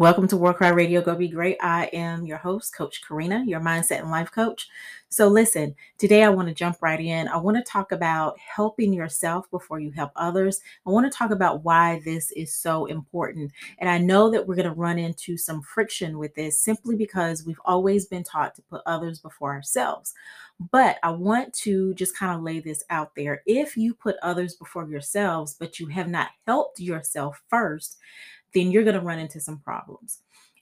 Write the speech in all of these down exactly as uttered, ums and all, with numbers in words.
Welcome to Warcry Radio. Go Be Great. I am your host, Coach Karina, your mindset and life coach. So listen, today I want to jump right in. I want to talk about helping yourself before you help others. I want to talk about why this is so important. And I know that we're going to run into some friction with this simply because we've always been taught to put others before ourselves. But I want to just kind of lay this out there. If you put others before yourselves, but you have not helped yourself first, then you're going to run into some problems.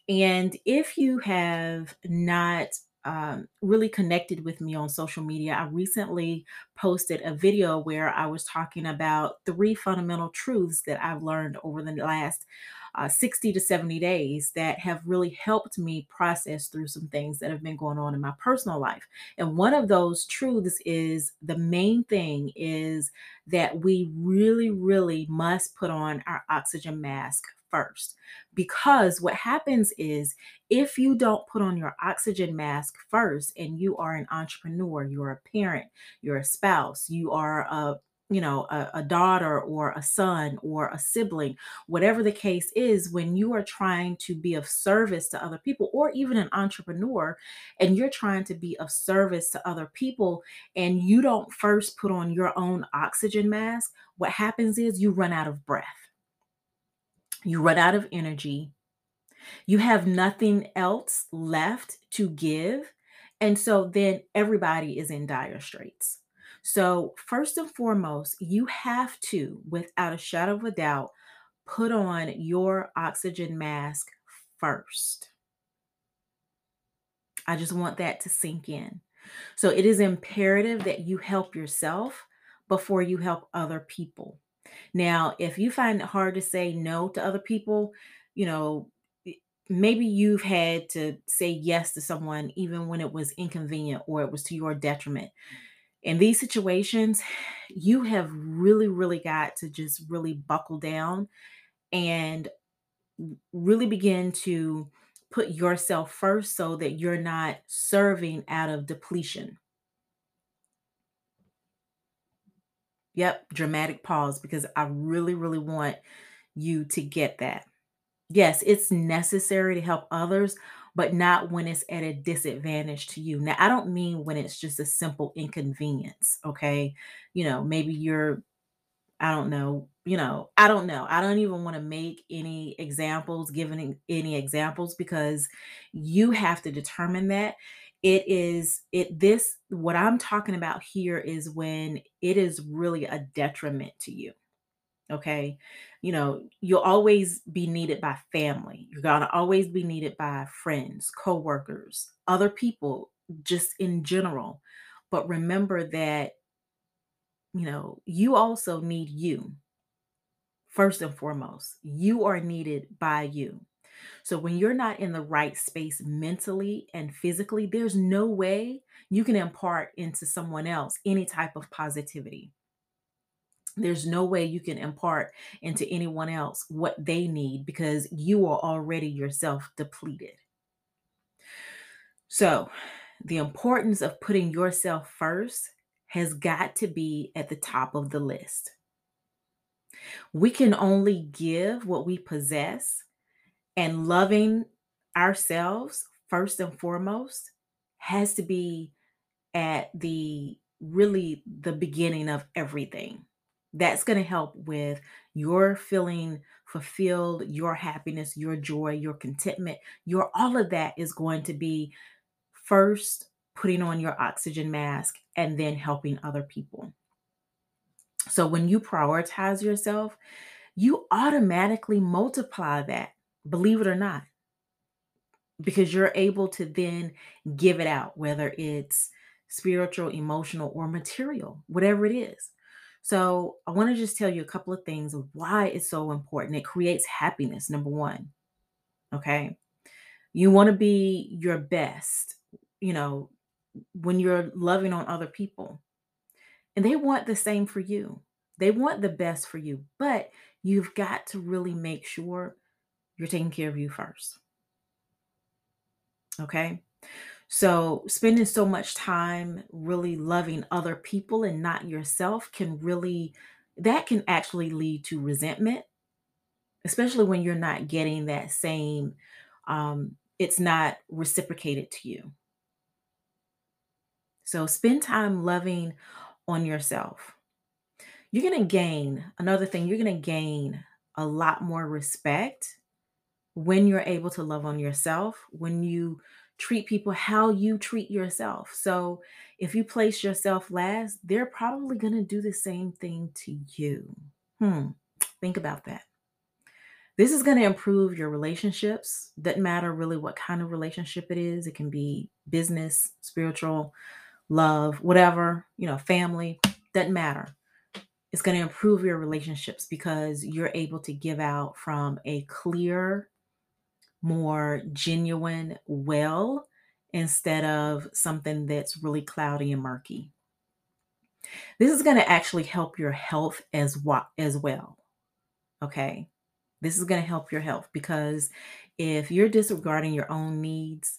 And if you have not um, really connected with me on social media, I recently posted a video where I was talking about three fundamental truths that I've learned over the last uh, sixty to seventy days that have really helped me process through some things that have been going on in my personal life. And one of those truths is, the main thing is that we really, really must put on our oxygen mask first, because what happens is, if you don't put on your oxygen mask first, and you are an entrepreneur, you're a parent, you're a spouse, you are a, you know, a, a daughter or a son or a sibling, whatever the case is, when you are trying to be of service to other people, or even an entrepreneur, and you're trying to be of service to other people, and you don't first put on your own oxygen mask, what happens is you run out of breath. You run out of energy. You have nothing else left to give. And so then everybody is in dire straits. So first and foremost, you have to, without a shadow of a doubt, put on your oxygen mask first. I just want that to sink in. So it is imperative that you help yourself before you help other people. Now, if you find it hard to say no to other people, you know, maybe you've had to say yes to someone even when it was inconvenient or it was to your detriment. In these situations, you have really, really got to just really buckle down and really begin to put yourself first so that you're not serving out of depletion. Yep, dramatic pause, because I really, really want you to get that. Yes, it's necessary to help others, but not when it's at a disadvantage to you. Now, I don't mean when it's just a simple inconvenience, okay? You know, maybe you're, I don't know, you know, I don't know. I don't even want to make any examples, giving any examples, because you have to determine that. It is, it, this, what I'm talking about here is when it is really a detriment to you. Okay. You know, you'll always be needed by family. You're going to always be needed by friends, coworkers, other people, just in general. But remember that, you know, you also need you. First and foremost, you are needed by you. So when you're not in the right space mentally and physically, there's no way you can impart into someone else any type of positivity. There's no way you can impart into anyone else what they need, because you are already yourself depleted. So the importance of putting yourself first has got to be at the top of the list. We can only give what we possess. And loving ourselves first and foremost has to be at the really the beginning of everything. That's going to help with your feeling fulfilled, your happiness, your joy, your contentment, your all of that is going to be first putting on your oxygen mask and then helping other people. So when you prioritize yourself, you automatically multiply that. Believe it or not, because you're able to then give it out, whether it's spiritual, emotional, or material, whatever it is. So I want to just tell you a couple of things of why it's so important. It creates happiness, number one. Okay. You want to be your best, you know, when you're loving on other people. And they want the same for you. They want the best for you, but you've got to really make sure you're taking care of you first. Okay. So spending so much time really loving other people and not yourself can really, that can actually lead to resentment. especially when you're not getting that same, um, it's not reciprocated to you. So spend time loving on yourself. You're going to gain, another thing, you're going to gain a lot more respect when you're able to love on yourself, when you treat people how you treat yourself. So if you place yourself last, they're probably going to do the same thing to you. Hmm. Think about that. This is going to improve your relationships. Doesn't matter really what kind of relationship it is. It can be business, spiritual, love, whatever, you know, family, doesn't matter. It's going to improve your relationships because you're able to give out from a clear, more genuine well instead of something that's really cloudy and murky. This is going to actually help your health as, wa- as well. Okay. This is going to help your health because if you're disregarding your own needs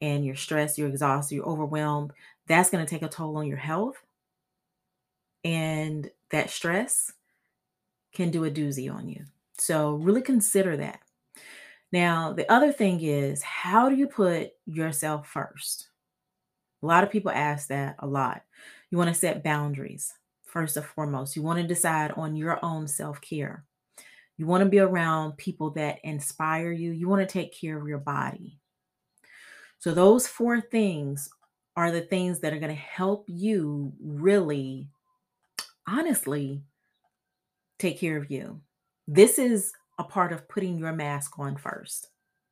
and you're stressed, you're exhausted, you're overwhelmed, that's going to take a toll on your health. And that stress can do a doozy on you. So really consider that. Now, the other thing is, how do you put yourself first? A lot of people ask that a lot. You want to set boundaries first and foremost. You want to decide on your own self-care. You want to be around people that inspire you. You want to take care of your body. So those four things are the things that are going to help you really honestly take care of you. This is a part of putting your mask on first,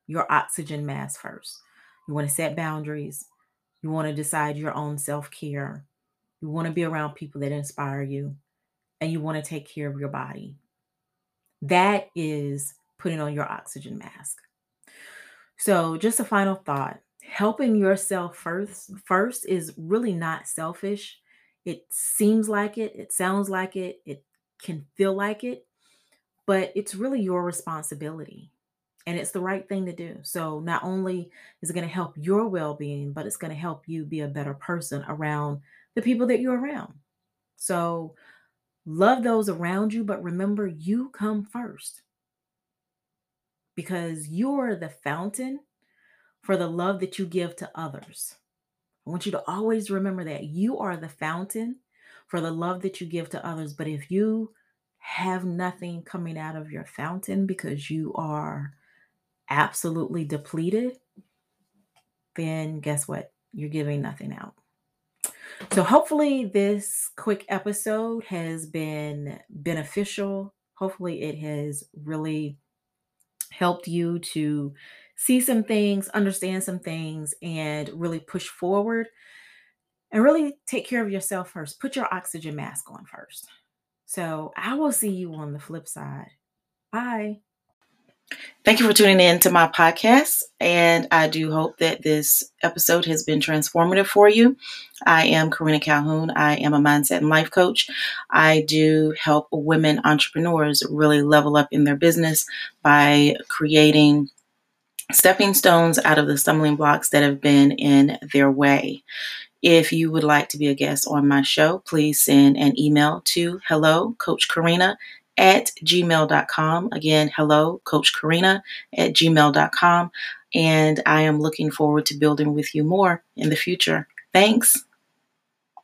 your oxygen mask first. You want to set boundaries. You want to decide your own self-care. You want to be around people that inspire you, and you want to take care of your body. That is putting on your oxygen mask. So just a final thought, helping yourself first, first is really not selfish. It seems like it, it sounds like it, it can feel like it, but it's really your responsibility and it's the right thing to do. So not only is it going to help your well-being, but it's going to help you be a better person around the people that you're around. So love those around you, but remember you come first because you're the fountain for the love that you give to others. I want you to always remember that you are the fountain for the love that you give to others. But if you have nothing coming out of your fountain because you are absolutely depleted, then guess what? You're giving nothing out. So hopefully this quick episode has been beneficial. Hopefully it has really helped you to see some things, understand some things, and really push forward and really take care of yourself first. Put your oxygen mask on first. So I will see you on the flip side. Bye. Thank you for tuning in to my podcast. And I do hope that this episode has been transformative for you. I am Karina Calhoun. I am a mindset and life coach. I do help women entrepreneurs really level up in their business by creating stepping stones out of the stumbling blocks that have been in their way. If you would like to be a guest on my show, please send an email to hello coach karina at gmail dot com. Again, hello coach karina at gmail dot com. And I am looking forward to building with you more in the future. Thanks.